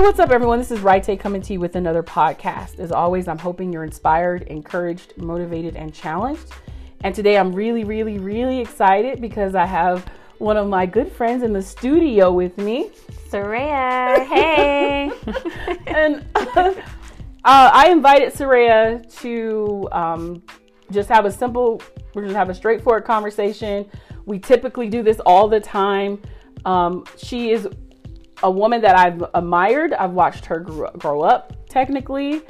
What's up, everyone? This is Raite coming to you with another podcast. As always, I'm hoping you're inspired, encouraged, motivated, and challenged. And today I'm really excited because I have one of my good friends in the studio with me. Soraya, hey! And I invited Soraya to we're going to have a straightforward conversation. We typically do this all the time. She is a woman that I've admired. I've watched her grow up, technically.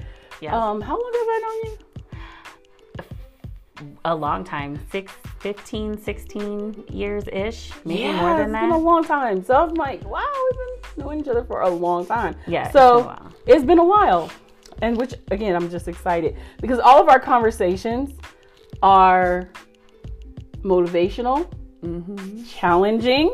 Yes. How long have I known you? A long time, 15, 16 years-ish, maybe more than that. It's been a long time. So I'm like, wow, we've been knowing each other for a long time. Yeah, so it's been a while. And which, again, I'm just excited because all of our conversations are motivational, challenging,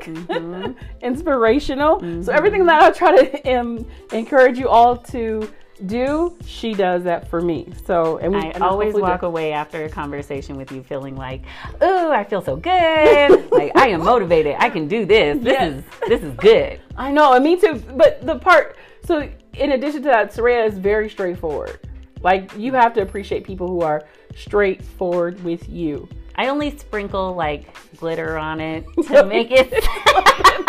inspirational. So everything that I try to encourage you all to do, she does that for me. So, and I always walk away after a conversation with you feeling like, ooh, I feel so good. Like, I am motivated. I can do this. This is good. I know, and me too. But the part, so in addition to that, Soraya is very straightforward. Like, you have to appreciate people who are straightforward with you. I only sprinkle like glitter on it to make it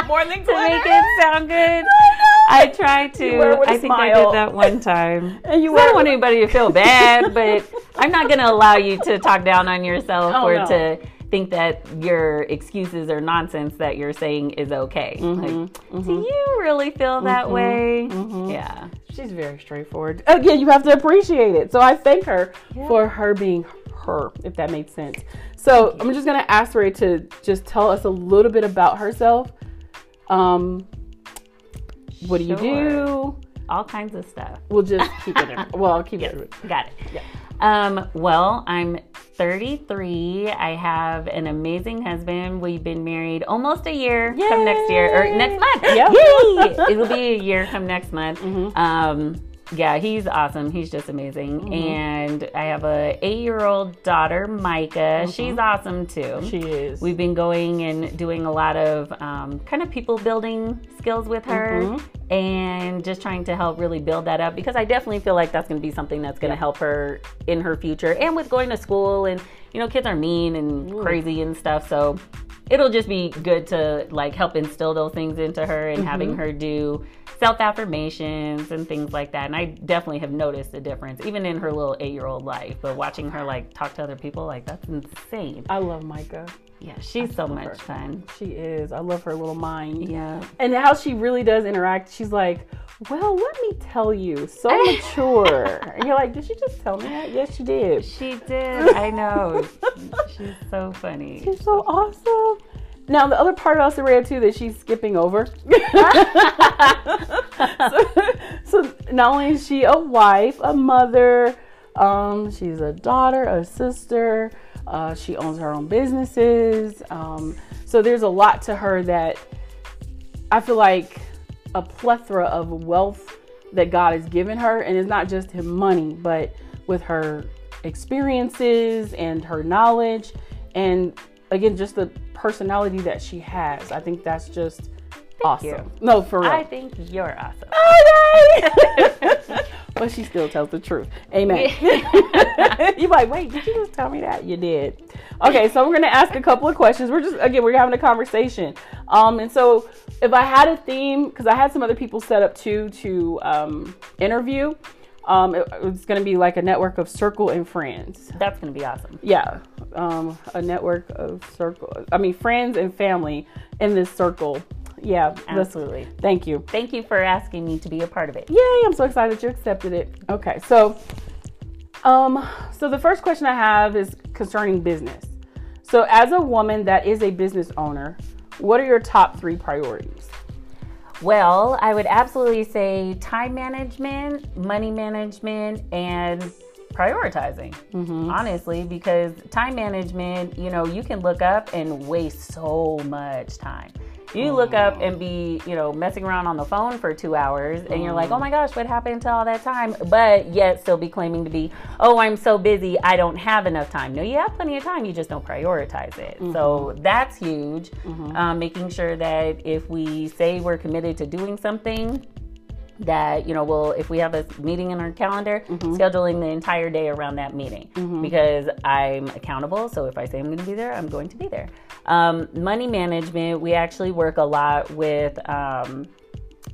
more than glitter. To make it sound good. I try to. I think I did that one time. And you don't want anybody to feel bad, but I'm not going to allow you to talk down on yourself to think that your excuses or nonsense that you're saying is okay. Do you really feel that way? Yeah. She's very straightforward. Again, you have to appreciate it. So I thank her for her being her, if that made sense. So I'm just going to ask Ray to just tell us a little bit about herself. What do you do? All kinds of stuff. We'll just keep it. I'll keep it. Got it. Yeah. Well, I'm 33. I have an amazing husband. We've been married almost a year. Yay! Come next year or next month. Yep. Yay! It'll be a year come next month. Yeah, he's awesome. He's just amazing. And I have a 8-year-old daughter, Micah. She's awesome too. She is. We've been going and doing a lot of kind of people building skills with her and just trying to help really build that up because I definitely feel like that's going to be something that's going to help her in her future and with going to school. And, you know, kids are mean and crazy and stuff. So it'll just be good to like help instill those things into her and having her do self-affirmations and things like that. And I definitely have noticed a difference, even in her little 8-year-old life. But watching her like talk to other people, like that's insane. I love Micah. Yeah, she's so much fun. She is. I love her little mind. Yeah. And how she really does interact. She's like, well, let me tell you, so mature. And you're like, did she just tell me that? Yes, she did. She did. I know. She's so funny. She's so awesome. Now, the other part about Soraya, too, that she's skipping over. So not only is she a wife, a mother, she's a daughter, a sister. She owns her own businesses. So there's a lot to her that I feel like a plethora of wealth that God has given her. And it's not just his money, but with her experiences and her knowledge and, again, just the personality that she has. I think that's just awesome. No, for real. I think you're awesome. Okay. But she still tells the truth. Amen. You're like, wait, did you just tell me that? You did. Okay, so we're going to ask a couple of questions. We're having a conversation. And so if I had a theme, because I had some other people set up too to interview, it's going to be like a network of circle and friends. That's going to be awesome. Yeah. A network of friends and family in this circle. Yeah, absolutely. Thank you. Thank you for asking me to be a part of it. Yay, I'm so excited that you accepted it. Okay, so the first question I have is concerning business. So as a woman that is a business owner, what are your top 3 priorities? Well, I would absolutely say time management, money management, and prioritizing, honestly, because time management, you know, you can look up and waste so much time. You look up and be, you know, messing around on the phone for 2 hours and you're like, oh my gosh, what happened to all that time? But yet still be claiming to be, oh, I'm so busy, I don't have enough time. No, you have plenty of time. You just don't prioritize it. So that's huge. Making sure that if we say we're committed to doing something, that, you know, we'll, if we have a meeting in our calendar, mm-hmm. scheduling the entire day around that meeting, mm-hmm. because I'm accountable. So if I say I'm going to be there, I'm going to be there. Money management, we actually work a lot with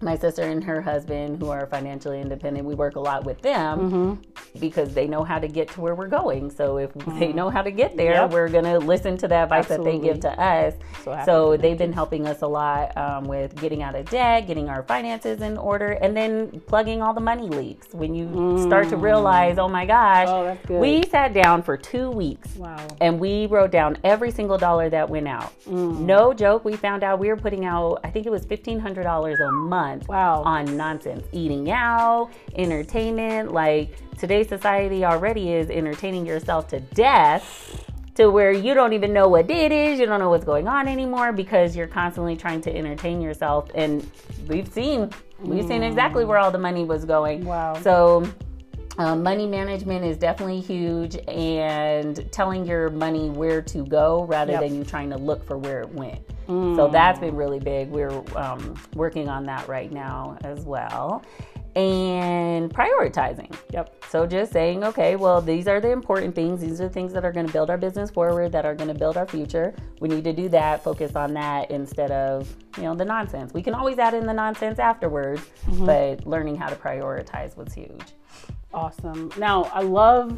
my sister and her husband, who are financially independent. We work a lot with them, mm-hmm. because they know how to get to where we're going. So if mm-hmm. they know how to get there, yep. we're going to listen to the advice Absolutely. That they give to us. So they've been helping us a lot with getting out of debt, getting our finances in order, and then plugging all the money leaks. When you start to realize, oh my gosh, that's good. We sat down for 2 weeks, wow. and we wrote down every single dollar that went out. No joke, we found out we were putting out, I think it was $1,500 a month. Wow. on nonsense, eating out, entertainment. Like, today's society already is entertaining yourself to death, to where you don't even know what day it is, you don't know what's going on anymore, because you're constantly trying to entertain yourself. And we've seen exactly where all the money was going. Wow. So money management is definitely huge, and telling your money where to go rather yep. than you trying to look for where it went. So that's been really big. We're working on that right now as well. And prioritizing. Yep. So just saying, okay, well, these are the important things. These are the things that are going to build our business forward, that are going to build our future. We need to do that. Focus on that instead of, you know, the nonsense. We can always add in the nonsense afterwards, mm-hmm. but learning how to prioritize was huge. Awesome. Now, I love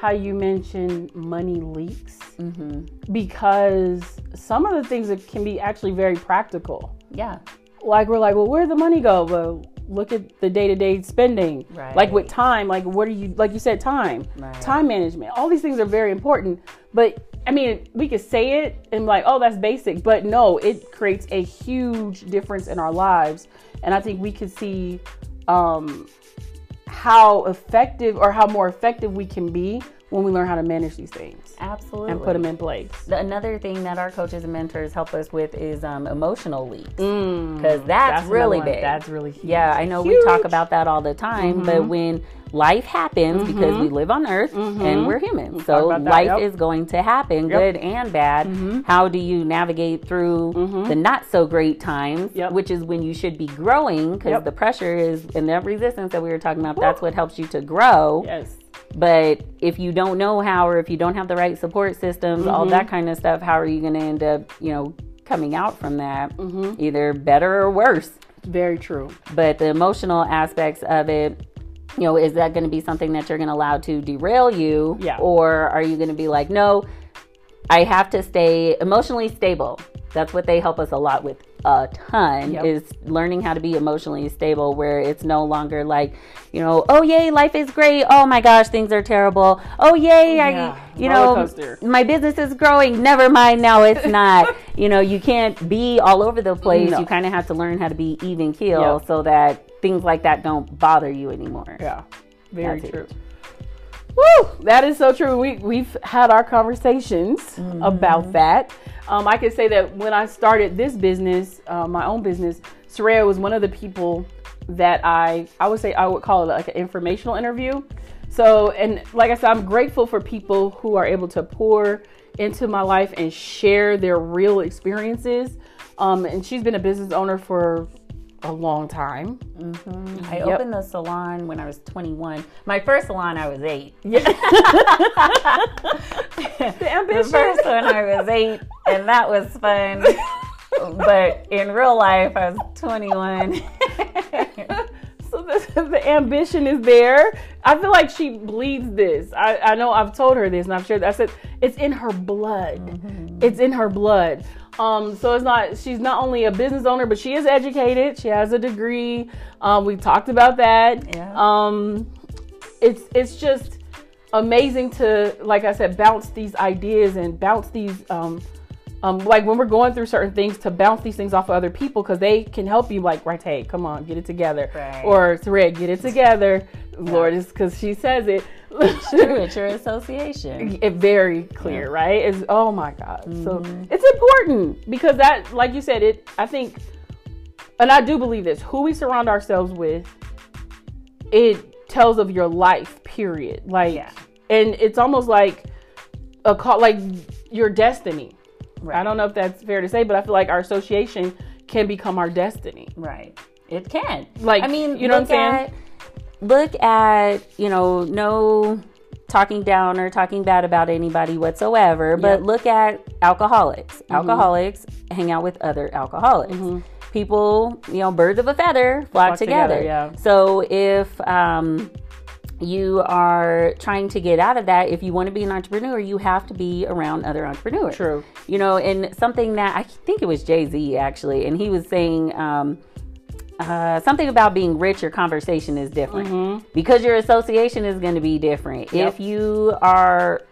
how you mentioned money leaks, mm-hmm. because some of the things that can be actually very practical. Yeah. Like, we're like, well, where'd the money go? Well, look at the day-to-day spending. Right. Like with time, like what are you, like you said, time, right. time management. All these things are very important, but I mean, we could say it and like, oh, that's basic, but no, it creates a huge difference in our lives. And I think we could see, how effective or how more effective we can be when we learn how to manage these things. Absolutely. And put them in place. Another thing that our coaches and mentors help us with is emotional leaks. Because that's really big. That's really huge. Yeah, I know we talk about that all the time, mm-hmm. but when life happens, mm-hmm. because we live on Earth, mm-hmm. and we're humans, so life yep. is going to happen, yep. good and bad. Mm-hmm. How do you navigate through mm-hmm. the not so great times, yep. which is when you should be growing, because yep. the pressure is, and that resistance that we were talking about, Woo. That's what helps you to grow. Yes. But if you don't know how, or if you don't have the right support systems, mm-hmm. all that kind of stuff, how are you going to end up, you know, coming out from that, mm-hmm. either better or worse? Very true. But the emotional aspects of it, you know, is that going to be something that you're going to allow to derail you? Yeah. Or are you going to be like, no, I have to stay emotionally stable. That's what they help us a lot with a ton, yep. is learning how to be emotionally stable, where it's no longer like, you know, oh, yay, life is great. Oh, my gosh, things are terrible. Oh, yay, yeah. I, you know, my business is growing. Never mind. Now it's not. You know, you can't be all over the place. No. You kind of have to learn how to be even keel, yep. so that things like that don't bother you anymore. Yeah, very That's true. It. Woo! That is so true. We've had our conversations mm-hmm. about that. I can say that when I started this business, my own business, Soraya was one of the people that I would say, I would call it like an informational interview. So, and like I said, I'm grateful for people who are able to pour into my life and share their real experiences. And she's been a business owner for a long time. Mm-hmm. I opened the salon when I was 21. My first salon, I was 8. Yeah. The ambition. The first one, I was 8, and that was fun. But in real life, I was 21. So the ambition is there. I feel like she bleeds this. I know I've told her this, and I've shared that. I said, it's in her blood. Mm-hmm. It's in her blood. So it's not, she's not only a business owner, but she is educated. She has a degree. We talked about that. Yeah. It's just amazing to, like I said, bounce these ideas and bounce these, like when we're going through certain things, to bounce these things off of other people, because they can help you, like, right, hey, come on, get it together. Right. Or Thread, get it together. Yeah. Lord, it's because she says it. It's true. It's your association. It very clear, yeah. right? It's, oh my God. Mm-hmm. So it's important, because that, like you said, it, I think, and I do believe this, who we surround ourselves with, it tells of your life, period. Like, yeah. and it's almost like a call, like your destiny. Right. I don't know if that's fair to say, but I feel like our association can become our destiny. Right. It can. Like, I mean, you know what I'm saying? Look at, you know, no talking down or talking bad about anybody whatsoever, but look at alcoholics. Mm-hmm. Alcoholics hang out with other alcoholics. Mm-hmm. People, you know, birds of a feather flock together. So if you are trying to get out of that, if you want to be an entrepreneur, you have to be around other entrepreneurs. True. You know, and something that I think it was Jay-Z actually, and he was saying something about being rich, your conversation is different because your association is going to be different. Yep. If you are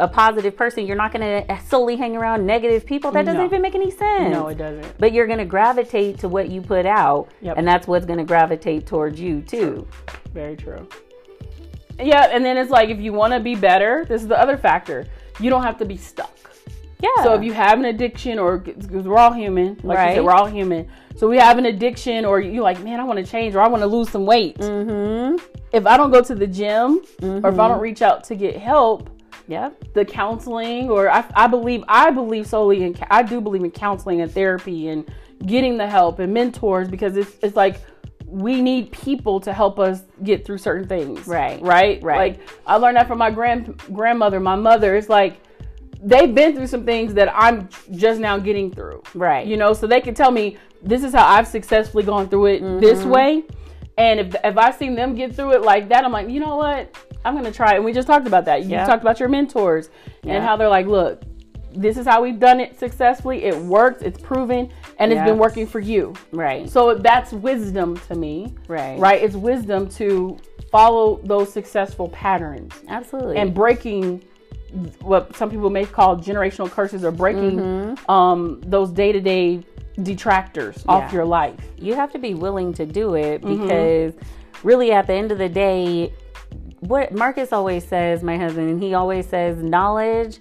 a positive person, you're not going to solely hang around negative people. That doesn't even make any sense. No, it doesn't. But you're going to gravitate to what you put out, and that's what's going to gravitate towards you too. Very true. Yeah, and then it's like, if you want to be better, this is the other factor. You don't have to be stuck. Yeah. So if you have an addiction, or because we're all human, like you said, we're all human. So we have an addiction, or you're like, man, I want to change, or I want to lose some weight. Mm-hmm. If I don't go to the gym, or if I don't reach out to get help, the counseling, or I believe solely in, I do believe in counseling and therapy and getting the help and mentors, because it's like, we need people to help us get through certain things. Right. Like, I learned that from my grandmother, my mother. It's like, they've been through some things that I'm just now getting through. Right. You know, so they can tell me, this is how I've successfully gone through it this way. And if I've seen them get through it like that, I'm like, you know what? I'm going to try it. And we just talked about that. You talked about your mentors and how they're like, look, this is how we've done it successfully. It works. It's proven. And it's been working for you. Right. So that's wisdom to me. Right. Right. It's wisdom to follow those successful patterns. Absolutely. And breaking what some people may call generational curses, or breaking those day-to-day detractors off your life. You have to be willing to do it, because really at the end of the day, what Marcus always says, my husband, he always says, knowledge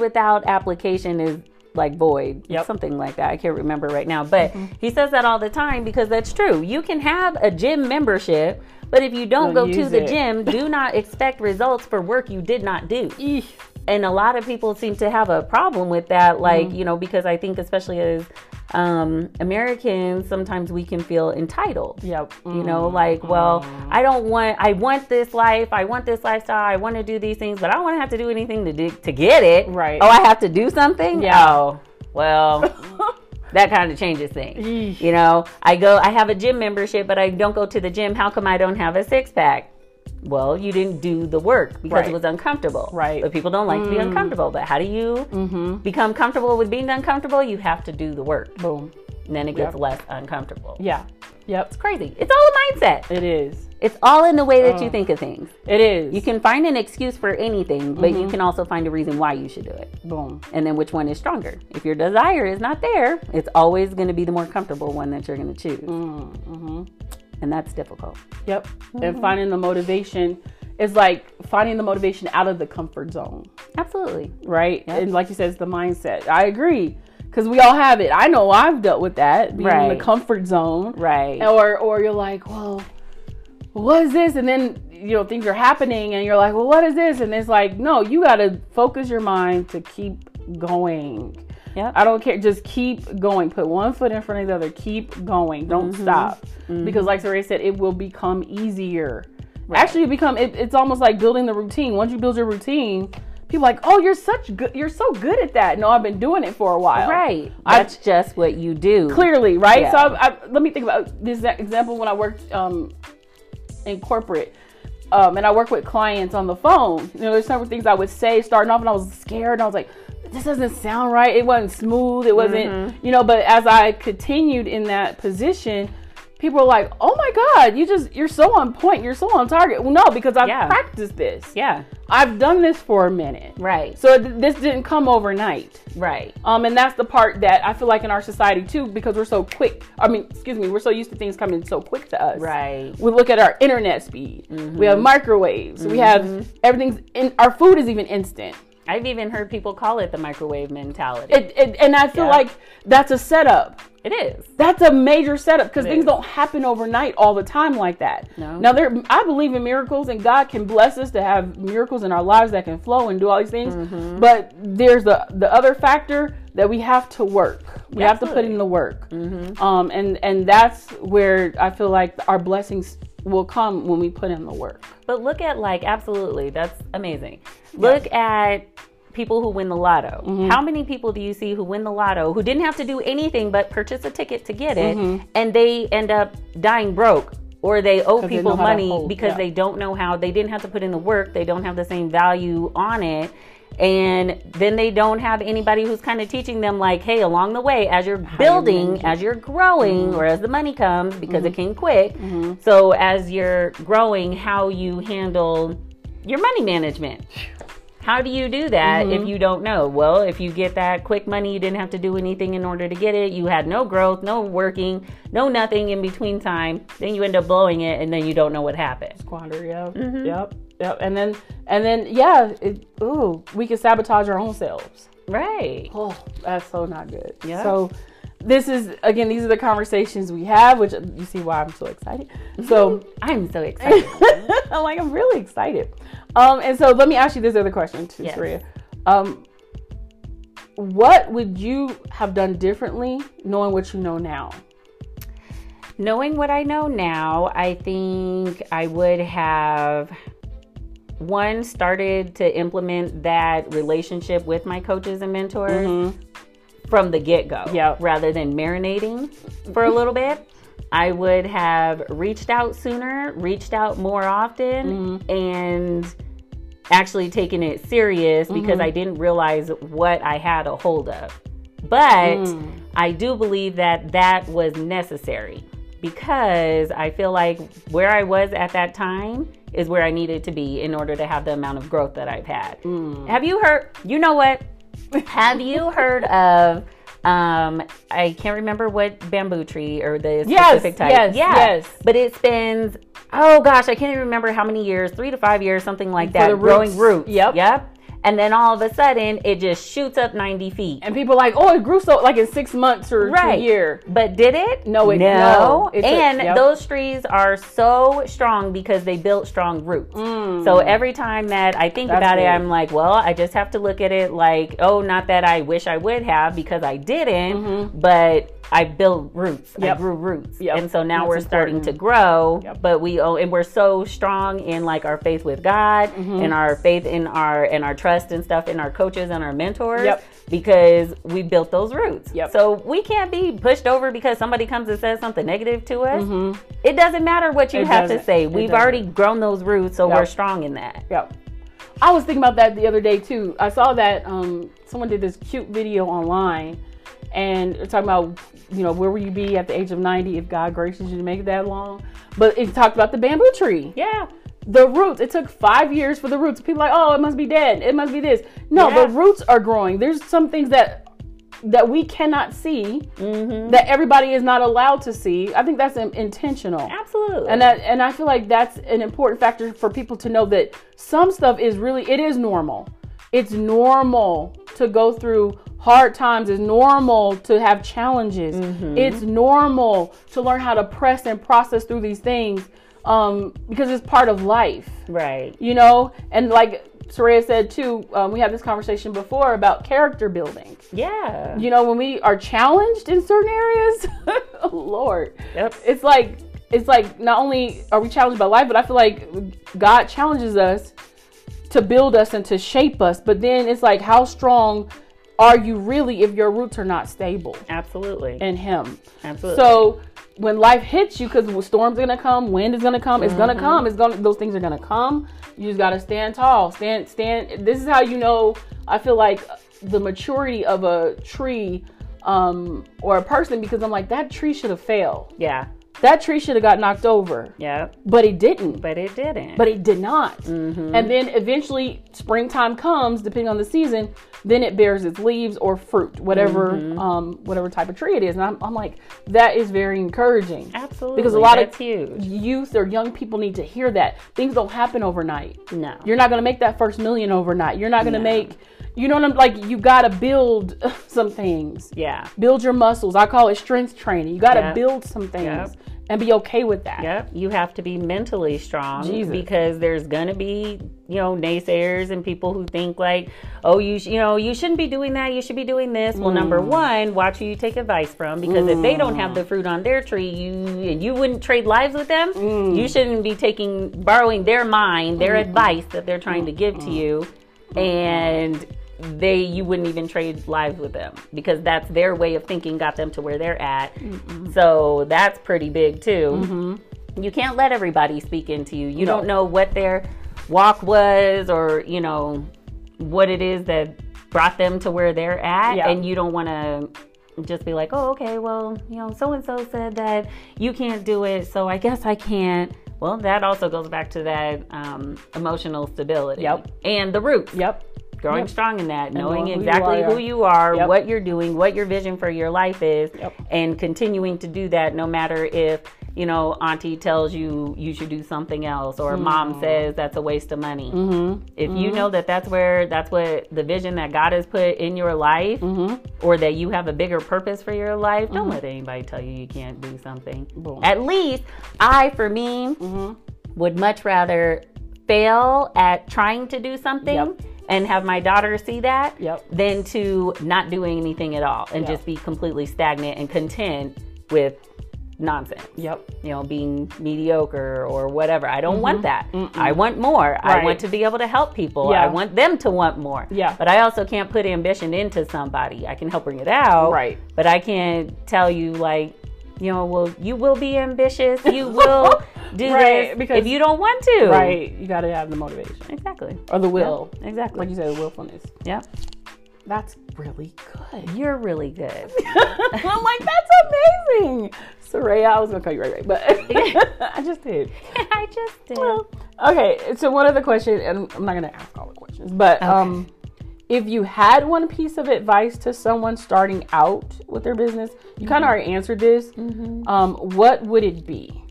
without application is like void, something like that. I can't remember right now, but he says that all the time, because that's true. You can have a gym membership, but if you don't go to the gym, do not expect results for work you did not do. Eesh. And a lot of people seem to have a problem with that, like, you know, because I think especially as Americans, sometimes we can feel entitled. Yep. You know, like, well, I want this life, I want this lifestyle, I want to do these things, but I don't want to have to do anything to get it. Right. Oh, I have to do something? Yeah. Oh, well... That kind of changes things. Eesh. You know, I have a gym membership, but I don't go to the gym. How come I don't have a six pack? Well, you didn't do the work because it was uncomfortable. Right. But people don't like to be uncomfortable. But how do you become comfortable with being uncomfortable? You have to do the work. Boom. And then it gets less uncomfortable. Yeah. Yep. It's crazy. It's all a mindset. It is. It's all in the way that you think of things. It is. You can find an excuse for anything, but you can also find a reason why you should do it. Boom. And then which one is stronger? If your desire is not there, it's always going to be the more comfortable one that you're going to choose. Mm-hmm. And that's difficult. Yep. Mm-hmm. And finding the motivation is like finding the motivation out of the comfort zone. Absolutely. Right? Yep. And like you said, it's the mindset. I agree. Because we all have it. I know I've dealt with that, being in the comfort zone. Right. Or you're like, well... what is this? And then, you know, things are happening and you're like, well, what is this? And it's like, no, you got to focus your mind to keep going. Yep. I don't care. Just keep going. Put one foot in front of the other. Keep going. Don't stop. Mm-hmm. Because like Soraya said, it will become easier. Right. Actually, it's almost like building the routine. Once you build your routine, people are like, oh, you're so good at that. No, I've been doing it for a while. Right. That's just what you do. Clearly, right? Yeah. So let me think about this example when I worked... in corporate, and I work with clients on the phone. You know, there's several things I would say starting off, and I was scared, and I was like, this doesn't sound right. It wasn't smooth. It wasn't, you know, but as I continued in that position, people were like, oh my God, you're so on point. You're so on target. Well, no, because I've practiced this. Yeah. I've done this for a minute. Right. So this didn't come overnight. Right. And that's the part that I feel like in our society too, because we're so quick. We're so used to things coming so quick to us. Right. We look at our internet speed. Mm-hmm. We have microwaves. Mm-hmm. We have everything's in, our food is even instant. I've even heard people call it the microwave mentality. And I feel like that's a setup. It is. That's a major setup, because things don't happen overnight all the time like that. No. Now, I believe in miracles, and God can bless us to have miracles in our lives that can flow and do all these things. Mm-hmm. But there's the other factor that we have to work. We have to put in the work. Mm-hmm. And that's where I feel like our blessings will come, when we put in the work. But look at, like, absolutely. That's amazing. Look at people who win the lotto. Mm-hmm. How many people do you see who win the lotto who didn't have to do anything but purchase a ticket to get it, and they end up dying broke, or they owe people money because they don't know how, they didn't have to put in the work, they don't have the same value on it, and then they don't have anybody who's kind of teaching them, like, hey, along the way, as you're building, as you're growing, or as the money comes, because it came quick, so as you're growing, how you handle your money management. How do you do that if you don't know? Well, if you get that quick money, you didn't have to do anything in order to get it. You had no growth, no working, no nothing in between time. Then you end up blowing it, and then you don't know what happened. Squander, Yep. And then we can sabotage our own selves. Right. Oh, that's so not good. Yeah. So this is, again, these are the conversations we have, which you see why I'm so excited. So I'm so excited. I'm really excited. And so let me ask you this other question too, Soraya. What would you have done differently, knowing what you know now? Knowing what I know now, I think I would have, one, started to implement that relationship with my coaches and mentors from the get-go, rather than marinating for a little bit. I would have reached out sooner, reached out more often, and actually taken it serious, because I didn't realize what I had a hold of. But I do believe that that was necessary, because I feel like where I was at that time is where I needed to be in order to have the amount of growth that I've had. Have you heard, you know what? Have you heard of, I can't remember what bamboo tree or the specific type. Yes. But it spends, I can't even remember how many years, 3 to 5 years, something like that. Growing roots. Yep. And then all of a sudden, it just shoots up 90 feet. And people are like, it grew so, like, in 6 months or a year. But did it? No. Those trees are so strong because they built strong roots. So every time that I think about it, I'm like, well, I just have to look at it like, not that I wish I would have, because I didn't, but I built roots. I grew roots. And so now we're starting to grow, but we're so strong in, like, our faith with God, and our faith in our trust and stuff in our coaches and our mentors, because we built those roots. So we can't be pushed over because somebody comes and says something negative to us. It doesn't matter what you have to say. We've already grown those roots, so we're strong in that. I was thinking about that the other day too. I saw that someone did this cute video online, and talking about, where will you be at the age of 90 if God graces you to make it that long? But it talked about the bamboo tree. The roots. It took 5 years for the roots. People are like, it must be dead. It must be this. No, the roots are growing. There's some things that we cannot see, that everybody is not allowed to see. I think that's intentional. Absolutely. And I feel like that's an important factor for people to know, that some stuff is really, it is normal. It's normal to go through hard times. It's normal to have challenges. It's normal to learn how to press and process through these things, because it's part of life. Right. And like Soraya said too, we had this conversation before about character building. Yeah. When we are challenged in certain areas, Lord. Yep. It's like not only are we challenged by life, but I feel like God challenges us to build us and to shape us. But then it's like, how strong are you really if your roots are not stable? Absolutely. In Him. Absolutely. So when life hits you, because storm's going to come, wind is going to come, it's going to come, those things are going to come. You just got to stand tall. Stand. This is how you know, I feel like, the maturity of a tree or a person, because I'm like, that tree should have failed. Yeah. That tree should have got knocked over. Yeah. But it didn't. But it did not. And then eventually springtime comes, depending on the season, then it bears its leaves or fruit, whatever type of tree it is. And I'm like, that is very encouraging. Absolutely. Because a lot of youth or young people need to hear that. Things don't happen overnight. No. You're not going to make that first million overnight. You're not going to make You know what I'm like? You gotta build some things. Yeah. Build your muscles. I call it strength training. You gotta build some things and be okay with that. Yep. You have to be mentally strong because there's gonna be, you know, naysayers and people who think like, oh, you shouldn't be doing that. You should be doing this. Well, number one, watch who you take advice from, because if they don't have the fruit on their tree, you wouldn't trade lives with them. You shouldn't be borrowing their mind, their advice that they're trying to give to you, and you wouldn't even trade lives with them, because that's their way of thinking got them to where they're at. So that's pretty big too. You can't let everybody speak into you. You don't know what their walk was, or you know what it is that brought them to where they're at, and you don't want to just be like, oh, okay, well, you know, so and so said that you can't do it, so I guess I can't. Well, that also goes back to that emotional stability and the roots. Growing strong in that, knowing exactly who you are, what you're doing, what your vision for your life is, and continuing to do that no matter if, you know, auntie tells you you should do something else, or mom says that's a waste of money. If you know that that's what the vision that God has put in your life, or that you have a bigger purpose for your life, don't let anybody tell you you can't do something. At least for me, would much rather fail at trying to do something and have my daughter see that than to not doing anything at all and just be completely stagnant and content with nonsense. You know, being mediocre or whatever. I don't want that. I want more. I want to be able to help people. I want them to want more. But I also can't put ambition into somebody. I can help bring it out. But I can't tell you like, you know, well, you will be ambitious. You will do this, because if you don't want to. You got to have the motivation. Exactly. Or the will. Yeah, exactly. Like you said, the willfulness. Yeah. That's really good. You're really good. I'm like, that's amazing. Soraya, I was going to call you but I just did. Well, okay, so one other question, and I'm not going to ask all the questions, but if you had one piece of advice to someone starting out with their business, you kind of already answered this. What would it be?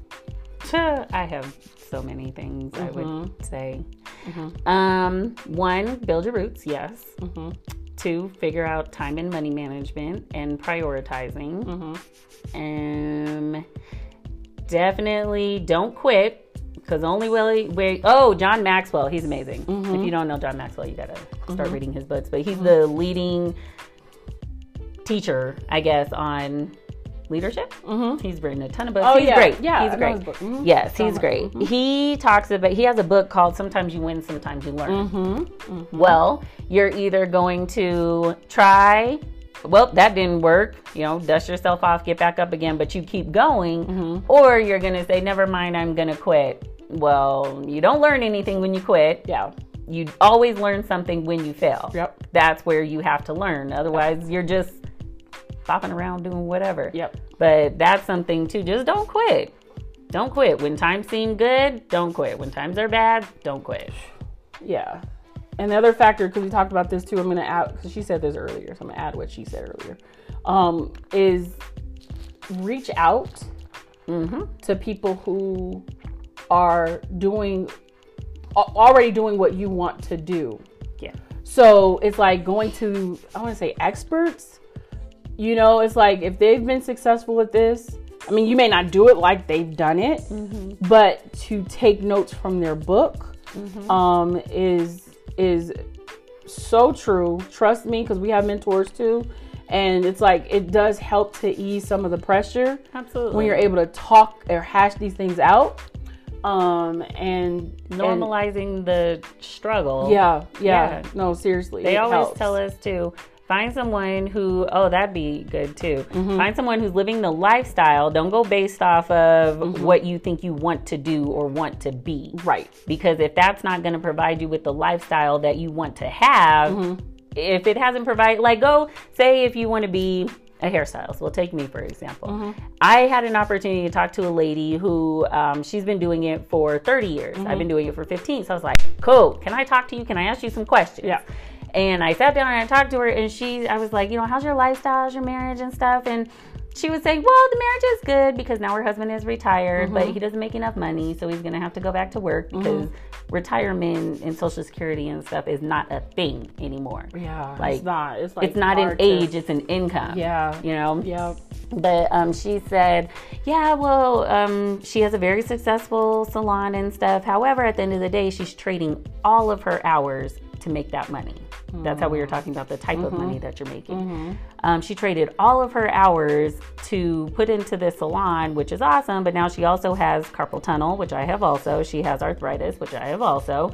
I have so many things I would say. One, build your roots, yes. Two, figure out time and money management and prioritizing. Definitely don't quit. Because only John Maxwell, he's amazing. If you don't know John Maxwell, you gotta start reading his books. But he's the leading teacher, I guess, on leadership. He's written a ton of books. Great. He's great. Yes, he's great. He talks about, he has a book called Sometimes You Win, Sometimes You Learn. Well, you're either going to try, well, that didn't work, you know, dust yourself off, get back up again, but you keep going, or you're gonna say, never mind, I'm gonna quit. Well, you don't learn anything when you quit. You always learn something when you fail. That's where you have to learn. Otherwise, you're just bopping around doing whatever. But that's something too. Just don't quit. Don't quit. When times seem good, don't quit. When times are bad, don't quit. Yeah. And the other factor, because we talked about this too, I'm going to add, because she said this earlier, so I'm going to add what she said earlier, is reach out to people who are already doing what you want to do. Yeah. So it's like going to, I want to say experts, you know, it's like if they've been successful with this, I mean, you may not do it like they've done it, but to take notes from their book is so true. Trust me, because we have mentors too, and it's like it does help to ease some of the pressure. Absolutely. When you're able to talk or hash these things out, and normalizing the struggle. No, seriously, they always helps. Tell us to find someone who, oh, that'd be good too. Find someone who's living the lifestyle. Don't go based off of what you think you want to do or want to be. Right. Because if that's not going to provide you with the lifestyle that you want to have, if it hasn't provided, like go say if you want to be a hairstylist. Well, take me for example. I had an opportunity to talk to a lady who, she's been doing it for 30 years. I've been doing it for 15. So I was like, cool, can I talk to you? Can I ask you some questions? And I sat down and I talked to her, and I was like, you know, how's your lifestyle, how's your marriage and stuff? And she would say, well, the marriage is good because now her husband is retired, but he doesn't make enough money, so he's going to have to go back to work because retirement and Social Security and stuff is not a thing anymore. Yeah, like, it's not. It's like, it's not an age, it's an income. Yeah. You know? Yeah. But she said, yeah, well, she has a very successful salon and stuff. However, at the end of the day, she's trading all of her hours to make that money. That's how we were talking about the type of money that you're making. She traded all of her hours to put into this salon, which is awesome. But now she also has carpal tunnel, which I have also. She has arthritis, which I have also.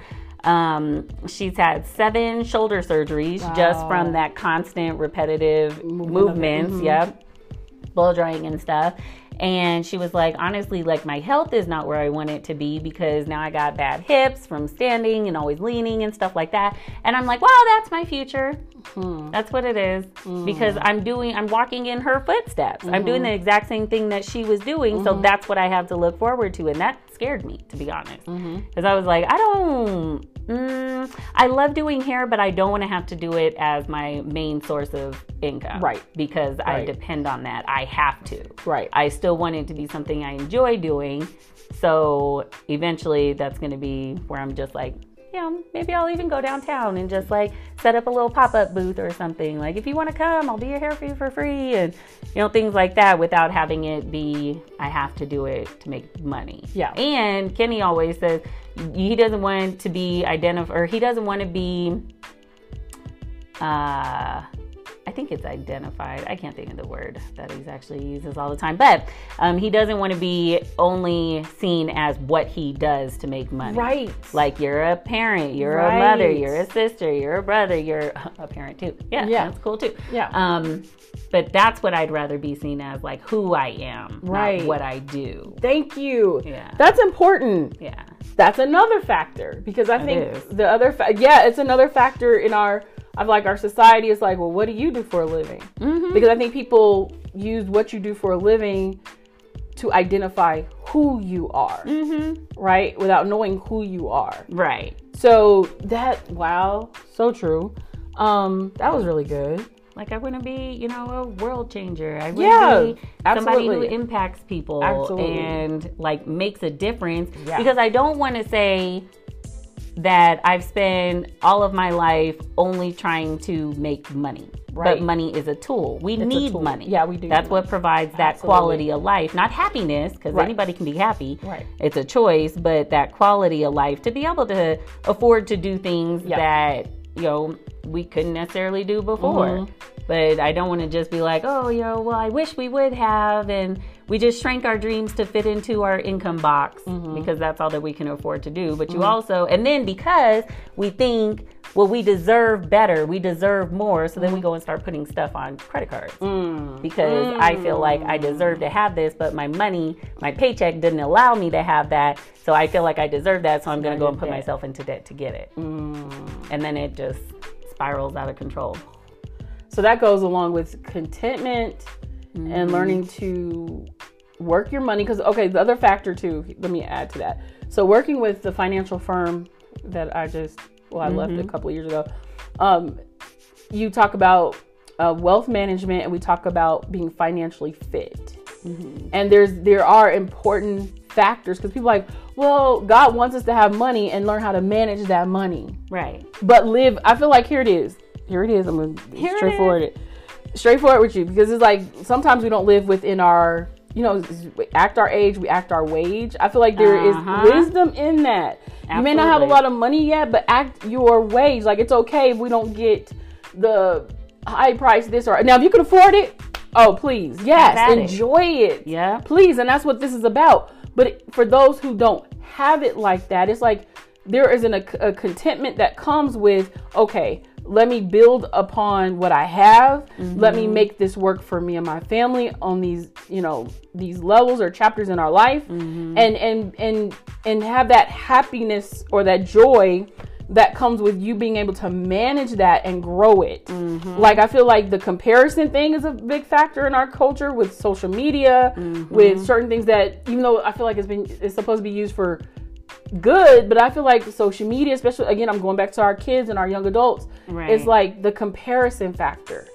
She's had 7 shoulder surgeries just from that constant repetitive movements. Yep. Blow drying and stuff. And she was like, honestly, like, my health is not where I want it to be because now I got bad hips from standing and always leaning and stuff like that. And I'm like, wow, that's my future. That's what it is. Because I'm walking in her footsteps. I'm doing the exact same thing that she was doing. So that's what I have to look forward to. And that scared me, to be honest. Because I was like, I love doing hair, but I don't want to have to do it as my main source of income. Right. Because I depend on that. I have to. Right. I still want it to be something I enjoy doing. So eventually that's going to be where I'm just like, yeah, maybe I'll even go downtown and just like set up a little pop-up booth or something. Like, if you want to come, I'll do your hair for you for free, and you know, things like that, without having it be I have to do it to make money. Yeah. And Kenny always says he doesn't want to be I think it's identified. I can't think of the word that he actually uses all the time. But he doesn't want to be only seen as what he does to make money. Right. Like, you're a parent, you're a mother, you're a sister, you're a brother, you're a parent too. Yeah. That's cool too. Yeah. But that's what I'd rather be seen as, like, who I am, not what I do. Thank you. Yeah. That's important. Yeah. That's another factor, because I think the other, it's another factor in our society is like, well, what do you do for a living? Because I think people use what you do for a living to identify who you are, right? Without knowing who you are. Right. So so true. That was really good. Like, I want to be, a world changer. I want to be somebody who impacts people and, like, makes a difference. Yeah. Because I don't want to say that I've spent all of my life only trying to make money. Right. But money is a tool. We need money. Yeah, we do. That's what provides that quality of life, not happiness, because anybody can be happy. Right. It's a choice, but that quality of life to be able to afford to do things that, we couldn't necessarily do before. But I don't want to just be like, I wish we would have, and we just shrank our dreams to fit into our income box because that's all that we can afford to do. But you also, and then because we think, well, we deserve better, we deserve more, so then we go and start putting stuff on credit cards because I feel like I deserve to have this, but my paycheck didn't allow me to have that, so I feel like I deserve that, so I'm going to go and put myself into debt to get it. And then it just spirals out of control. So that goes along with contentment and learning to work your money. Because, the other factor too, let me add to that. So working with the financial firm that I left a couple of years ago, you talk about wealth management, and we talk about being financially fit. And there are important factors, because people are like, well, God wants us to have money and learn how to manage that money. Right. But I feel like here it is. I'm going to straightforward with you, because it's like, sometimes we don't live within our, we act our age, we act our wage. I feel like there is wisdom in that. Absolutely. You may not have a lot of money yet, but act your wage. Like, it's okay if we don't get the high price this or now. If you can afford it, oh, please. Yes. Enjoy it. Yeah. Please. And that's what this is about. But for those who don't have it like that, it's like, there isn't a contentment that comes with, let me build upon what I have. Let me make this work for me and my family on these, these levels or chapters in our life, and have that happiness or that joy that comes with you being able to manage that and grow it. Like, I feel like the comparison thing is a big factor in our culture, with social media, with certain things that, even though I feel like it's supposed to be used for good, but I feel like social media, especially, again, I'm going back to our kids and our young adults, right. It's like the comparison factor.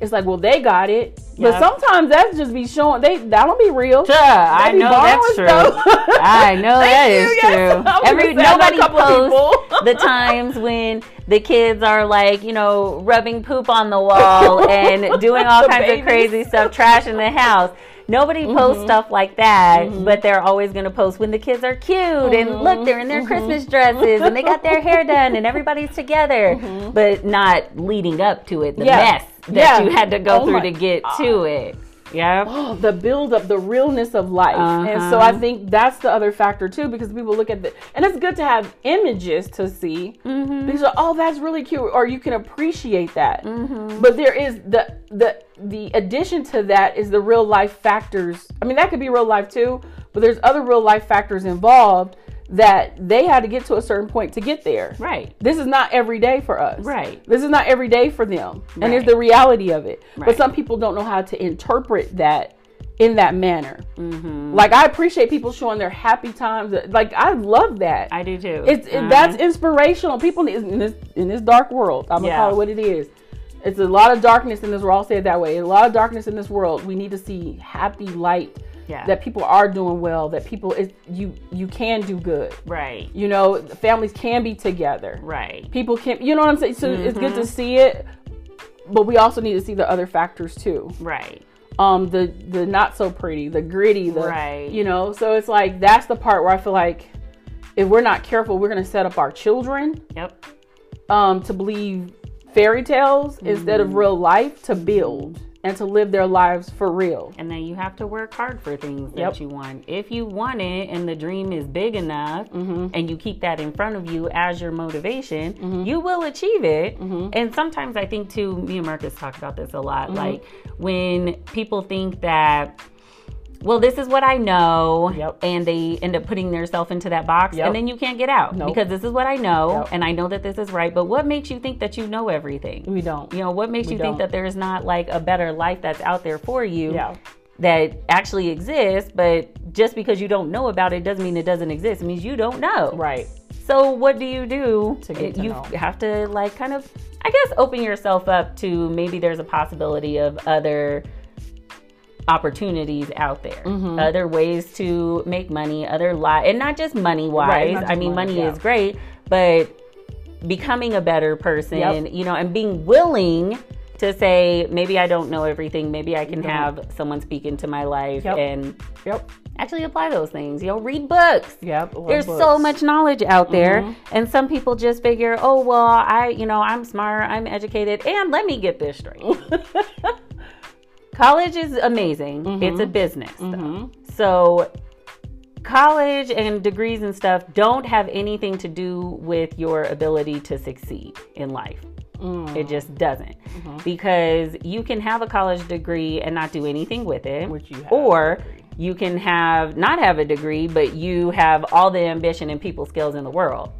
It's like, well, they got it, But sometimes that's just be showing. That don't be real. Sure, I know that's true. I know that is true. Nobody posts the times when the kids are like, you know, rubbing poop on the wall and doing all kinds of crazy stuff, trashing the house. Nobody posts stuff like that, but they're always going to post when the kids are cute and look, they're in their Christmas dresses and they got their hair done and everybody's together, but not leading up to it, the mess that you had to go through to get to it. Yeah. Oh, the build up, the realness of life. And so I think that's the other factor too, because people look at the, and it's good to have images to see because, oh, that's really cute, or you can appreciate that. But there is the addition to that is the real life factors. I mean, that could be real life too, but there's other real life factors involved that they had to get to a certain point to get there. Right. This is not every day for us. Right. This is not every day for them. Right. And it's the reality of it. Right. But some people don't know how to interpret that in that manner. Like, I appreciate people showing their happy times. Like, I love that. I do too. It's that's inspirational. People in this dark world, I'm gonna call it what it is. It's a lot of darkness in this world. I'll say it that way. A lot of darkness in this world. We need to see happy light. Yeah. That people are doing well, that people, you can do good. Right. You know, families can be together. Right. People can, you know what I'm saying? So it's good to see it, but we also need to see the other factors too. Right. The not so pretty, the gritty, the, you know, so it's like, that's the part where I feel like if we're not careful, we're going to set up our children to believe fairy tales instead of real life, to build and to live their lives for real. And then you have to work hard for things that you want. If you want it and the dream is big enough and you keep that in front of you as your motivation, you will achieve it. And sometimes I think too, me and Marcus talk about this a lot, like when people think that, well, this is what I know, and they end up putting themselves into that box, and then you can't get out because this is what I know, and I know that this is right. But what makes you think that you know everything? We don't. You know, what makes you think that there is not like a better life that's out there for you that actually exists? But just because you don't know about it doesn't mean it doesn't exist. It means you don't know. Right. So what do? To get to you know. Have to like kind of, I guess, open yourself up to maybe there's a possibility of other opportunities out there, other ways to make money, and not just money wise. I mean, money is great, but becoming a better person, you know, and being willing to say, maybe I don't know everything. Maybe I can have someone speak into my life and actually apply those things. You know, read books. There's so much knowledge out there. And some people just figure, oh, well, I'm smart, I'm educated, and let me get this straight. College is amazing. It's a business. So college and degrees and stuff don't have anything to do with your ability to succeed in life. It just doesn't. Because you can have a college degree and not do anything with it. Which you have. Or you can not have a degree, but you have all the ambition and people skills in the world.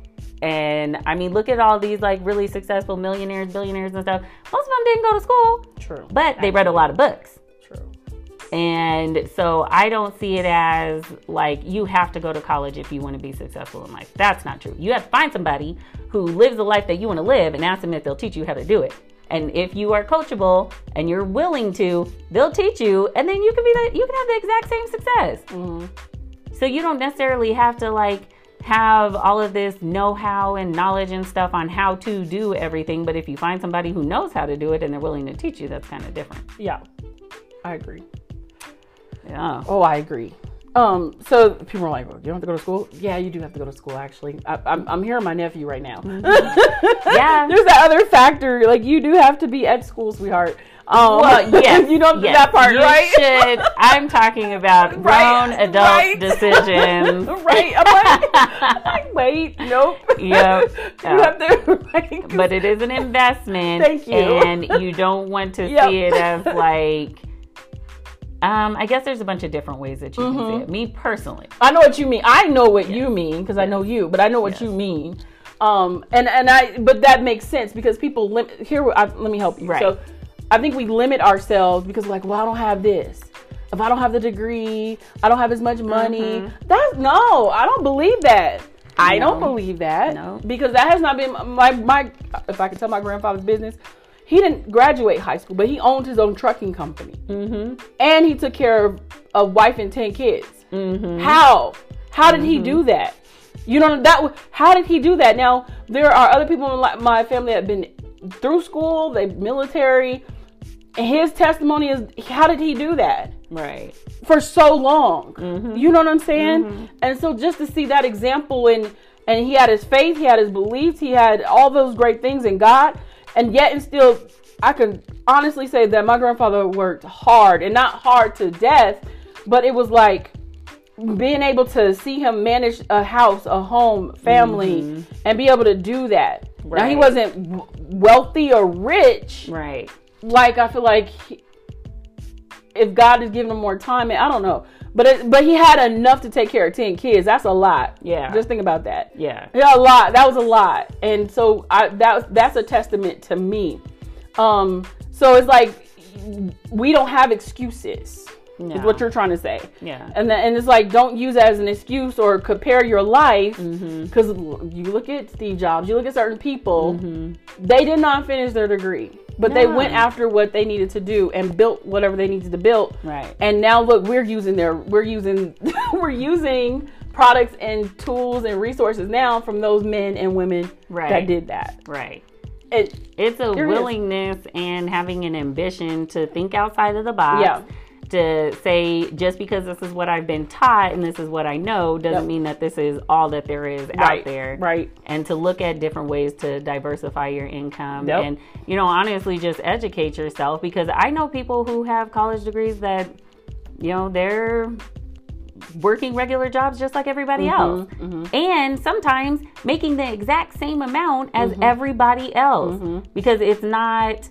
And I mean, look at all these like really successful millionaires, billionaires and stuff. Most of them didn't go to school. True. But they read a lot of books. True. And so I don't see it as like you have to go to college if you want to be successful in life. That's not true. You have to find somebody who lives the life that you want to live and ask them if they'll teach you how to do it. And if you are coachable and you're willing to, they'll teach you, and then you can have the exact same success. So you don't necessarily have to like have all of this know-how and knowledge and stuff on how to do everything, but if you find somebody who knows how to do it and they're willing to teach you, that's kind of different. Yeah, I agree. Yeah. Oh, I agree. So people are like, well, you don't have to go to school. Yeah, you do have to go to school. Actually, I'm hearing my nephew right now. Yeah, there's that other factor. Like, you do have to be at school, sweetheart. Well, yes, you don't do that part, you right? Should. I'm talking about grown adult decisions. I'm like, wait, nope. Yep. You have to, but it is an investment. Thank you. And you don't want to see it as like, I guess there's a bunch of different ways that you can say it. Me personally. I know what you mean. I know what you mean because I know you, but I know what you mean. But that makes sense because people let me help you. Right. So, I think we limit ourselves because, like, well, I don't have this. If I don't have the degree, I don't have as much money. No, I don't believe that. I don't believe that because that has not been my. If I could tell my grandfather's business, He didn't graduate high school, but he owned his own trucking company. Mm-hmm. And he took care of a wife and 10 kids. Mm-hmm. How did he do that? You know, how did he do that? Now, there are other people in my family that have been through school, they military. His testimony is, how did he do that? Right. For so long. Mm-hmm. You know what I'm saying? Mm-hmm. And so just to see that example, and he had his faith, he had his beliefs, he had all those great things in God. And yet and still, I can honestly say that my grandfather worked hard, and not hard to death, but it was like being able to see him manage a house, a home, family, and be able to do that. Right. Now, he wasn't wealthy or rich. Right. Like, I feel like if God is giving him more time, I don't know. But he had enough to take care of 10 kids. That's a lot. Yeah. Just think about that. Yeah. Yeah, a lot. That was a lot. And so that's a testament to me. So it's like we don't have excuses. No. Is what you're trying to say. Yeah. And it's like, don't use it as an excuse or compare your life, because you look at Steve Jobs, you look at certain people, they did not finish their degree, but they went after what they needed to do and built whatever they needed to build. Right. And now look, we're using products and tools and resources now from those men and women that did that. Right. It's a willingness and having an ambition to think outside of the box. Yeah. To say, just because this is what I've been taught and this is what I know doesn't mean that this is all that there is out there. Right. And to look at different ways to diversify your income and, you know, honestly just educate yourself, because I know people who have college degrees that, you know, they're working regular jobs just like everybody else. Mm-hmm. And sometimes making the exact same amount as everybody else, because it's not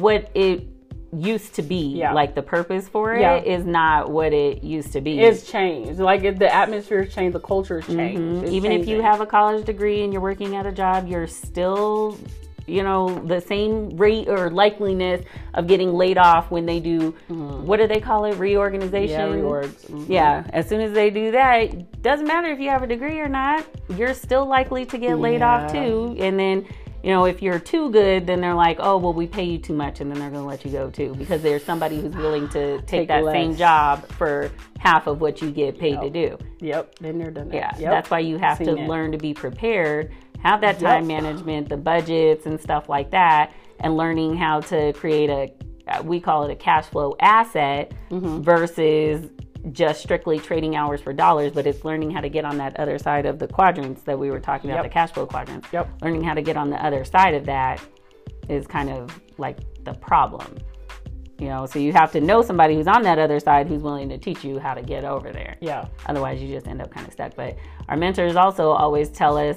what it used to be. Like the purpose for it is not what it used to be. It's changed. Like the atmosphere has changed, the culture has changed. Even changing. If you have a college degree and you're working at a job, you're still, you know, the same rate or likeliness of getting laid off when they do, what do they call it? Reorganization. Yeah, reorgs. Yeah. As soon as they do that, it doesn't matter if you have a degree or not, you're still likely to get laid off too. And then, you know, if you're too good, then they're like, oh, well, we pay you too much, and then they're going to let you go too, because there's somebody who's willing to take that less. Same job for half of what you get paid to do. Yep. Then they're done. Yeah. Yep. That's why you have to learn to be prepared, have that time management, the budgets and stuff like that, and learning how to create a, we call it a cash flow asset versus just strictly trading hours for dollars, but it's learning how to get on that other side of the quadrants that we were talking about, the cash flow quadrants. Learning how to get on the other side of that is kind of like the problem, you know? So you have to know somebody who's on that other side who's willing to teach you how to get over there. Yeah. Otherwise you just end up kind of stuck. But our mentors also always tell us,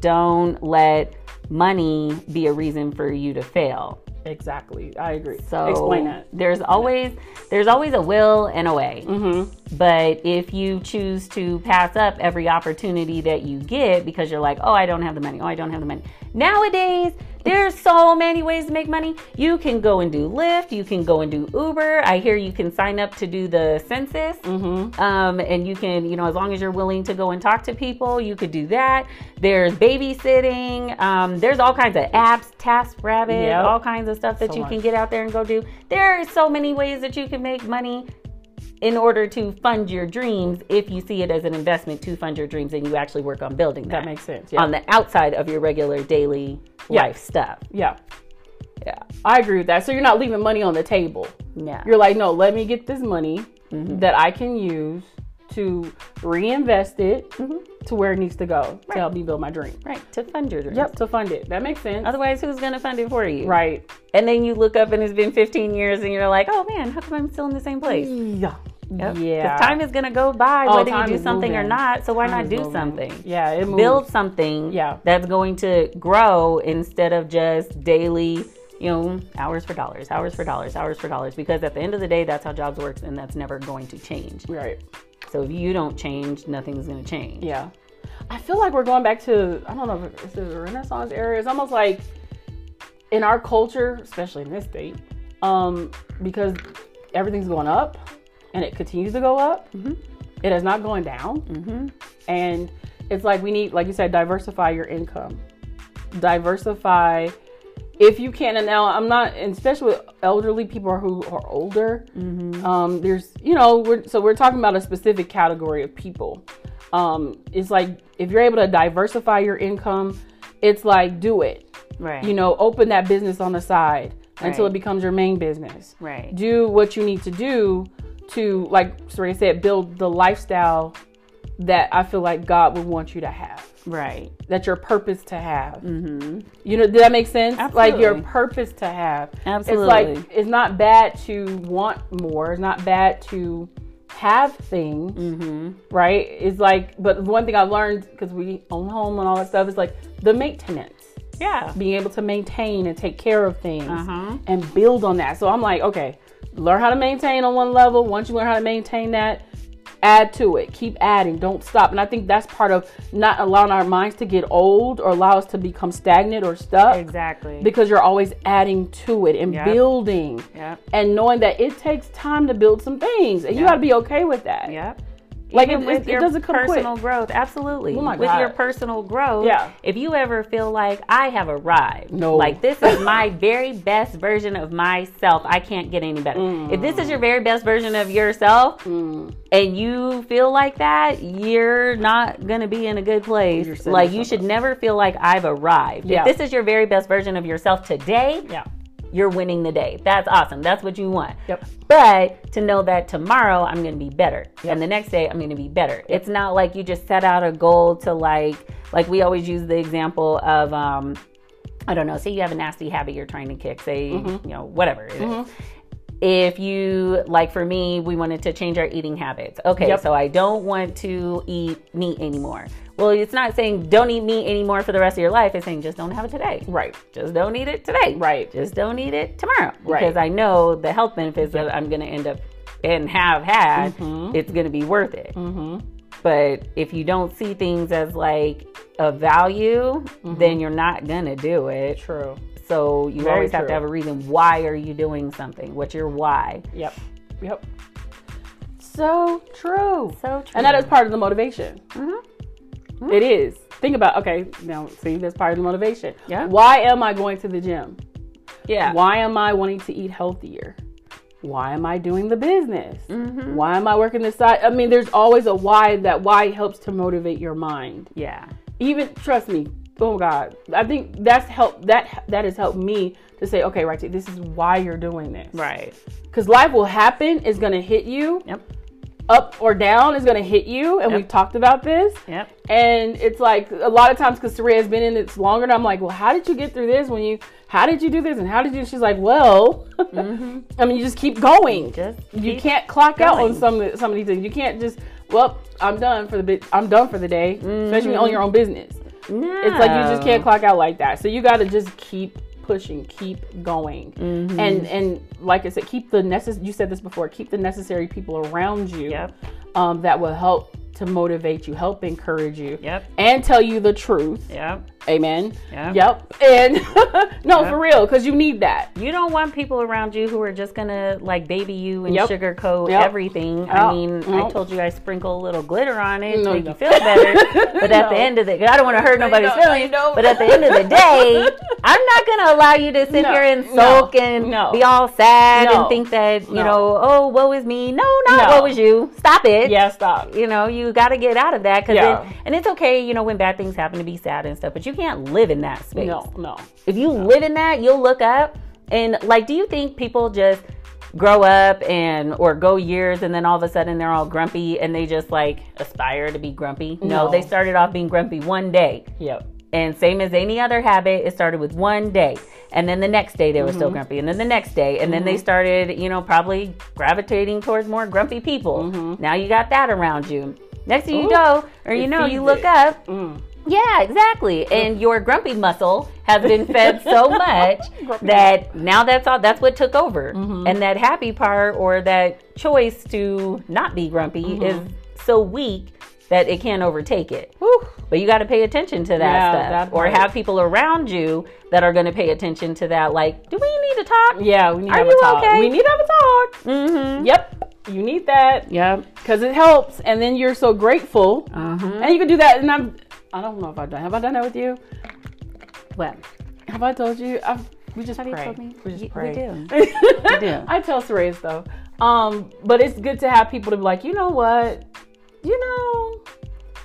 don't let money be a reason for you to fail. Exactly. I agree. So explain that. There's always a will and a way. Mm-hmm. But if you choose to pass up every opportunity that you get because you're like, oh, I don't have the money. Oh, I don't have the money. Nowadays, there's so many ways to make money. You can go and do Lyft. You can go and do Uber. I hear you can sign up to do the census. Mm-hmm. And you can, you know, as long as you're willing to go and talk to people, you could do that. There's babysitting. There's all kinds of apps, TaskRabbit, all kinds of stuff that you can get out there and go do. There are so many ways that you can make money in order to fund your dreams, if you see it as an investment to fund your dreams and you actually work on building that. That makes sense. Yeah. On the outside of your regular daily life stuff. Yeah. Yeah. I agree with that. So you're not leaving money on the table. Yeah. You're like, no, let me get this money that I can use to reinvest it to where it needs to go to help me build my dream. Right. To fund your dream. Yep. To fund it. That makes sense. Otherwise, who's going to fund it for you? Right. And then you look up and it's been 15 years and you're like, oh man, how come I'm still in the same place? Yeah. Yep. Yeah. Because time is going to go by whether you do something or not. So why not do something? Yeah. It moves. Build something that's going to grow instead of just daily, you know, hours for dollars, hours for dollars, hours for dollars. Because at the end of the day, that's how jobs works, and that's never going to change. Right. So if you don't change, nothing's going to change. Yeah. I feel like we're going back to, I don't know if it's the Renaissance era. It's almost like in our culture, especially in this state, because everything's going up and it continues to go up. Mm-hmm. It is not going down. Mm-hmm. And it's like we need, like you said, diversify your income. Diversify if you can. And now I'm not, and especially with elderly people who are older, mm-hmm. There's, you know, we're talking about a specific category of people. It's like, if you're able to diversify your income, it's like, do it, right? You know, open that business on the side until it becomes your main business, right? Do what you need to do to, like Soraya said, build the lifestyle that I feel like God would want you to have. Right. That's your purpose to have. Mm-hmm. You know, did that make sense? Absolutely. Like your purpose to have. Absolutely. It's like, it's not bad to want more. It's not bad to have things, mm-hmm. right? It's like, but one thing I learned, because we own home and all that stuff, is like the maintenance. Yeah. Being able to maintain and take care of things and build on that. So I'm like, okay, learn how to maintain on one level. Once you learn how to maintain that, add to it, keep adding, don't stop. And I think that's part of not allowing our minds to get old or allow us to become stagnant or stuck. Exactly. Because you're always adding to it and building and knowing that it takes time to build some things, and you got to be okay with that. Like even with your personal growth. Absolutely. Oh my God. With your personal growth. Yeah. If you ever feel like I have arrived, like this is my very best version of myself, I can't get any better. If this is your very best version of yourself and you feel like that, you're not going to be in a good place. Like you should never feel like I've arrived. Yeah. If this is your very best version of yourself today, you're winning the day. That's awesome. That's what you want. Yep. But to know that tomorrow I'm going to be better. Yep. And the next day I'm going to be better. Yep. It's not like you just set out a goal to like we always use the example of, I don't know, say you have a nasty habit you're trying to kick, say, you know, whatever it is. If you, like for me, we wanted to change our eating habits. Okay, so I don't want to eat meat anymore. Well, it's not saying don't eat meat anymore for the rest of your life. It's saying just don't have it today. Right. Just don't eat it today. Right. Just don't eat it tomorrow. Right. Because I know the health benefits that I'm going to end up and have had, it's going to be worth it. But if you don't see things as like a value, then you're not going to do it. True. So you always have to have a reason. Why are you doing something? What's your why? Yep. So true. So true. And that is part of the motivation. It is. Think about, okay, now see, that's part of the motivation. Why am I going to the gym? Why am I wanting to eat healthier? Why am I doing the business? Why am I working this side? I mean, there's always a why. That why helps to motivate your mind. Even, trust me, oh God, I think that's helped. That has helped me to say, okay, right, this is why you're doing this. Right. Because life will happen. It's going to hit you. Up or down is going to hit you. And we've talked about this. And it's like a lot of times, because Soraya has been in it longer, and I'm like, well, how did you get through this? How did you do this? And how did you? She's like, well, I mean, you just keep going. You can't clock out on some of these things. You can't just, well, I'm done for the day. Especially when you own your own business. It's like you just can't clock out like that. So you got to just keep pushing, keep going, and like I said, keep the necessary. You said this before. Keep the necessary people around you that will help to motivate you, help encourage you, and tell you the truth. Amen. And for real, because you need that. You don't want people around you who are just gonna like baby you and sugarcoat everything. I mean, I told you I sprinkle a little glitter on it to make you feel better. But at the end of the day, I don't want to hurt nobody's feelings. But at the end of the day, I'm not gonna allow you to sit here and sulk and be all sad and think that you know, oh, woe is me. No, woe is you. Stop it. Yeah, stop. You know, you got to get out of that. Cause and it's okay, you know, when bad things happen to be sad and stuff, but you can't live in that space. No. If you live in that, you'll look up and like, do you think people just grow up and, or go years and then all of a sudden they're all grumpy and they just like aspire to be grumpy? No, they started off being grumpy one day. And same as any other habit, it started with one day. And then the next day, they were still grumpy. And then the next day. And then they started, you know, probably gravitating towards more grumpy people. Now you got that around you. Next thing you go, or you know, you look up. Yeah, exactly. And your grumpy muscle has been fed so much that now that's all, that's what took over. And that happy part or that choice to not be grumpy is so weak that it can't overtake it. But you got to pay attention to that stuff. Or have people around you that are going to pay attention to that. Like, do we need to talk? Yeah, we need to have a talk. Okay? We need to have a talk. Yep. You need that. Yep. Because it helps. And then you're so grateful. And you can do that. And I don't know if I've done. Have I done that with you? What? Have I told you? I've We just pray. Told me? We just pray. We do. We do. I tell Soraya though. But it's good to have people to be like, you know what? You know,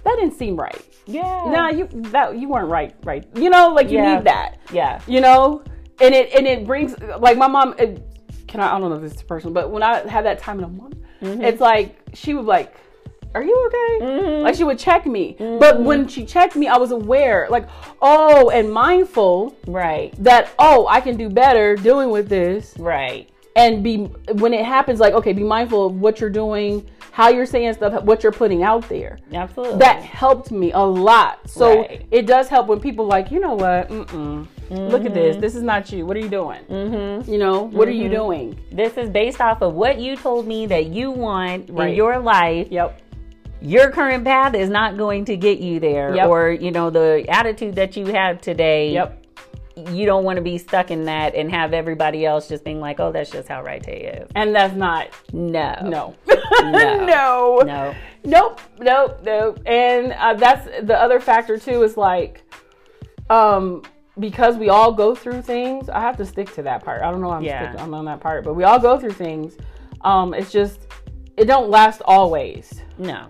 that didn't seem right. Yeah. Nah, you weren't right. You know, like you need that. Yeah. You know? And it brings, like my mom, I don't know if this is personal, but when I have that time in a month, mm-hmm. it's like, she would like, are you okay? Mm-hmm. Like she would check me. Mm-hmm. But when she checked me, I was aware, like, oh, and mindful. Right. That, oh, I can do better dealing with this. Right. And when it happens, like, okay, be mindful of what you're doing, how you're saying stuff, what you're putting out there. Absolutely. That helped me a lot. So It does help when people like, you know what? Mm-mm. Mm-hmm. Look at this. This is not you. What are you doing? Mm-hmm. You know, what are you doing? This is based off of what you told me that you want in your life. Yep. Your current path is not going to get you there. Yep. Or, you know, the attitude that you have today. Yep. You don't want to be stuck in that and have everybody else just being like, oh, that's just how Raite is. And that's not. No. No. No. Nope. And that's the other factor too, is like, because we all go through things, I have to stick to that part. I don't know why I'm on that part, but we all go through things. It's just, it don't last always. No.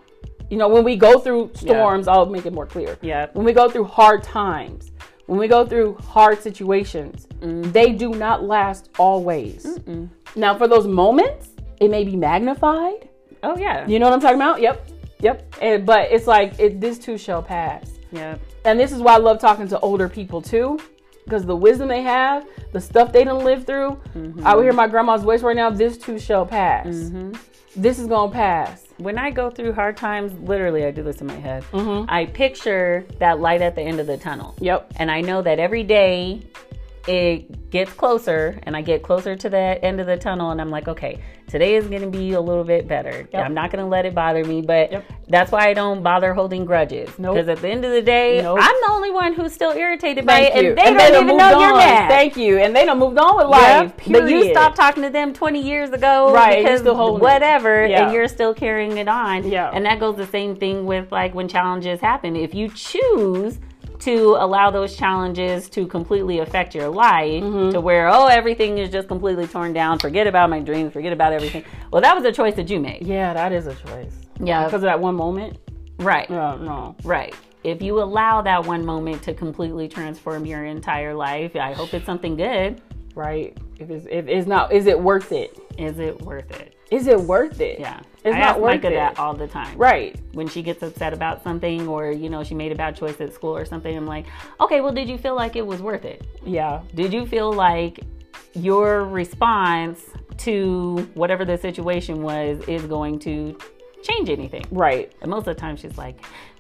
You know, when we go through storms, I'll make it more clear. Yeah. When we go through hard times, when we go through hard situations, they do not last always. Mm-mm. Now, for those moments, it may be magnified. Oh, yeah. You know what I'm talking about? Yep. But it's like, this too shall pass. Yep. And this is why I love talking to older people too, because the wisdom they have, the stuff they done live through. Mm-hmm. I would hear my grandma's voice right now, this too shall pass. Mm-hmm. This is going to pass. When I go through hard times, literally I do this in my head. Mm-hmm. I picture that light at the end of the tunnel. Yep. And I know that every day it gets closer and I get closer to the end of the tunnel and I'm like, okay, today is going to be a little bit better. Yep. I'm not going to let it bother me, but that's why I don't bother holding grudges. Because at the end of the day, I'm the only one who's still irritated by it. And they don't even know you're mad. Thank you. And they done moved on with life. Period. But you stopped talking to them 20 years ago because whatever, and you're still carrying it on. Yeah. And that goes the same thing with like when challenges happen. If you choose to allow those challenges to completely affect your life, to where, everything is just completely torn down, forget about my dreams, forget about everything. Well, that was a choice that you made. Yeah, that is a choice. Yeah. Because of that one moment. Right. No. Right. If you allow that one moment to completely transform your entire life, I hope it's something good. Right. If it's not, is it worth it? Is it worth it? Is it worth it? Yeah. It's I not ask worth Micah it. That all the time. Right. When she gets upset about something or, you know, she made a bad choice at school or something, I'm like, okay, well, did you feel like it was worth it? Yeah. Did you feel like your response to whatever the situation was is going to change anything? Right. And most of the time she's like,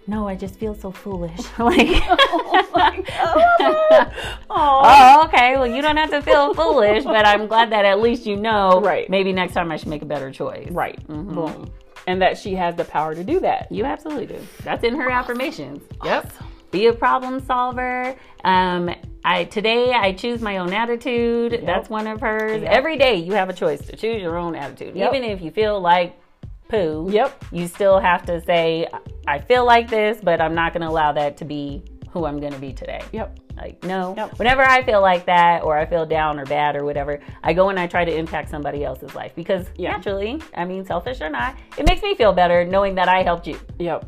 no, I just feel so foolish. Like, oh my God. Oh, okay. Well, you don't have to feel foolish, but I'm glad that at least you know. Right. Maybe next time I should make a better choice. Right. Mm-hmm. Boom. And that she has the power to do that. You absolutely do. That's in her affirmations. Yep. Awesome. Be a problem solver. Today I choose my own attitude. Yep. That's one of hers. Yep. Every day you have a choice to choose your own attitude, even if you feel like poo. Yep. You still have to say, I feel like this, but I'm not going to allow that to be who I'm going to be today. Yep. Like, no. Yep. Whenever I feel like that or I feel down or bad or whatever, I go and I try to impact somebody else's life because naturally, I mean, selfish or not, it makes me feel better knowing that I helped you. Yep.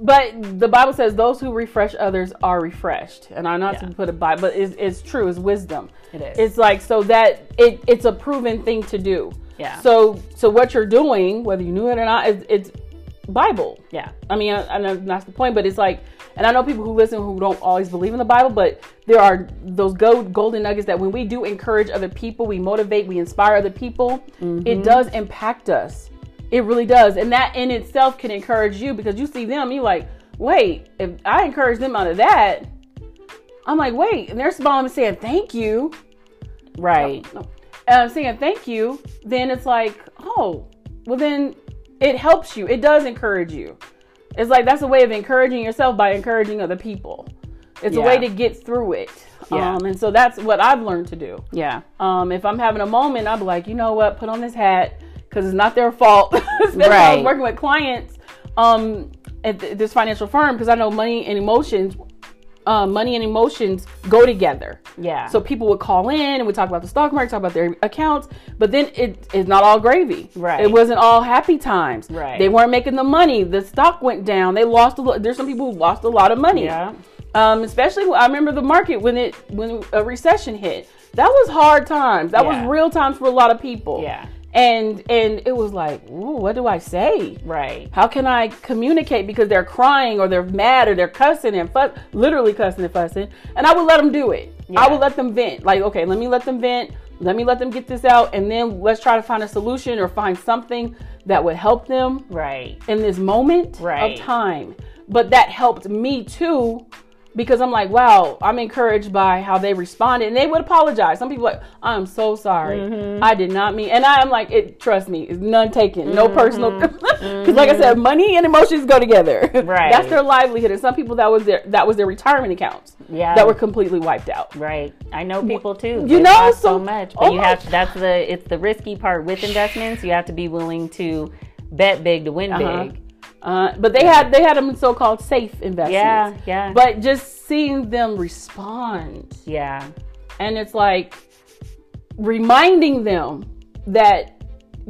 But the Bible says those who refresh others are refreshed. And I'm not to put a Bible, but it's true. It's wisdom. It is. It's like, so that it's a proven thing to do. Yeah. So what you're doing, whether you knew it or not, it's Bible. Yeah. I mean, I know that's the point, but it's like, and I know people who listen who don't always believe in the Bible, but there are those golden nuggets that when we do encourage other people, we motivate, we inspire other people, it does impact us. It really does. And that in itself can encourage you because you see them, you're like, wait, if I encourage them out of that, I'm like, wait, and they're smiling and saying, thank you. Right. No. Saying thank you, then it's like, oh, well then it helps you. It does encourage you. It's like, that's a way of encouraging yourself by encouraging other people. It's a way to get through it. Yeah. And so that's what I've learned to do. Yeah. If I'm having a moment, I'll be like, you know what, put on this hat because it's not their fault. Especially when I was working with clients at this financial firm because I know money and emotions money and emotions go together. Yeah. So people would call in and we talk about the stock market, talk about their accounts, but then it's not all gravy. Right. It wasn't all happy times. Right. They weren't making the money. The stock went down. They lost a lot. There's some people who lost a lot of money. Yeah. Especially I remember the market when a recession hit. That was hard times. That was real times for a lot of people. Yeah. And it was like, ooh, what do I say? Right. How can I communicate? Because they're crying or they're mad or they're cussing and literally cussing and fussing. And I would let them do it. Yeah. I would let them vent. Like, okay, let me let them vent. Let me let them get this out. And then let's try to find a solution or find something that would help them. Right. In this moment of time. But that helped me too. Because I'm like, wow, I'm encouraged by how they responded. And they would apologize. Some people are like, I'm so sorry. Mm-hmm. I did not mean. And I'm like, trust me, it's none taken. Mm-hmm. No personal. Because like I said, money and emotions go together. Right. That's their livelihood. And some people, that was their retirement accounts. Yeah. That were completely wiped out. Right. I know people too. You know, so much. But you have to, it's the risky part with investments. You have to be willing to bet big to win big. But they had them in so-called safe investments. Yeah, yeah. But just seeing them respond. Yeah. And it's like reminding them that,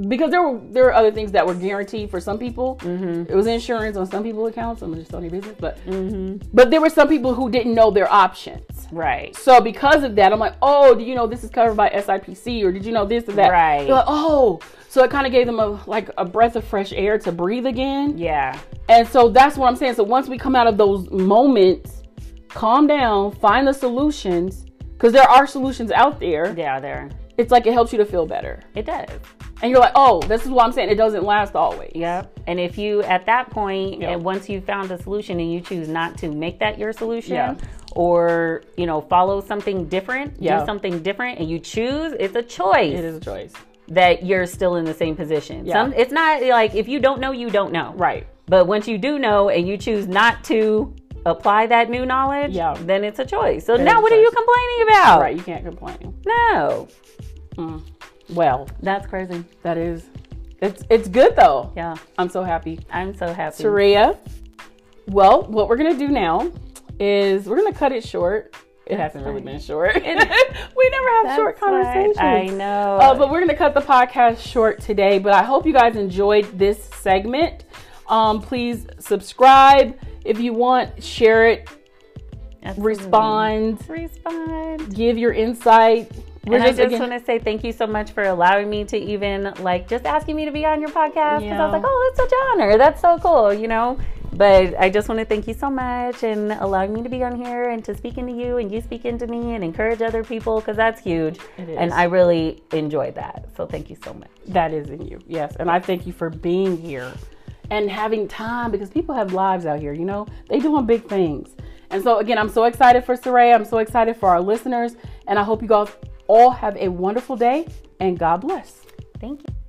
because there were other things that were guaranteed for some people. Mm-hmm. It was insurance on some people's accounts. I'm just telling you business, but there were some people who didn't know their options. Right. So because of that, I'm like, oh, do you know this is covered by SIPC, or did you know this or that? Right. They're like, oh. So it kind of gave them a breath of fresh air to breathe again. Yeah. And so that's what I'm saying. So once we come out of those moments, calm down, find the solutions, because there are solutions out there. Yeah, there. It's like it helps you to feel better. It does. And you're like, oh, this is what I'm saying. It doesn't last always. Yeah. And if you, at that point, and once you've found a solution and you choose not to make that your solution, or, follow something different, do something different, and you choose, it's a choice. It is a choice. That you're still in the same position. Yeah. It's not like if you don't know, you don't know. Right. But once you do know and you choose not to apply that new knowledge, then it's a choice. So now what are you complaining about? Right. You can't complain. No. Well, that's crazy. That is. It's good though. Yeah. I'm so happy. Soraya. Well, what we're going to do now is we're going to cut it short. It hasn't really been short. We never have short conversations. I know. But we're going to cut the podcast short today. But I hope you guys enjoyed this segment. Please subscribe if you want. Share it. Absolutely. Respond. Give your insight. I just want to say thank you so much for allowing me to even just asking me to be on your podcast. Because I was like, oh, that's such an honor. That's so cool, But I just want to thank you so much and allowing me to be on here and to speak into you and you speak into me and encourage other people, because that's huge. It is. And I really enjoyed that. So thank you so much. That is in you. Yes. And I thank you for being here and having time, because people have lives out here, They doing big things. And so, again, I'm so excited for Soraya. I'm so excited for our listeners. And I hope you guys all have a wonderful day and God bless. Thank you.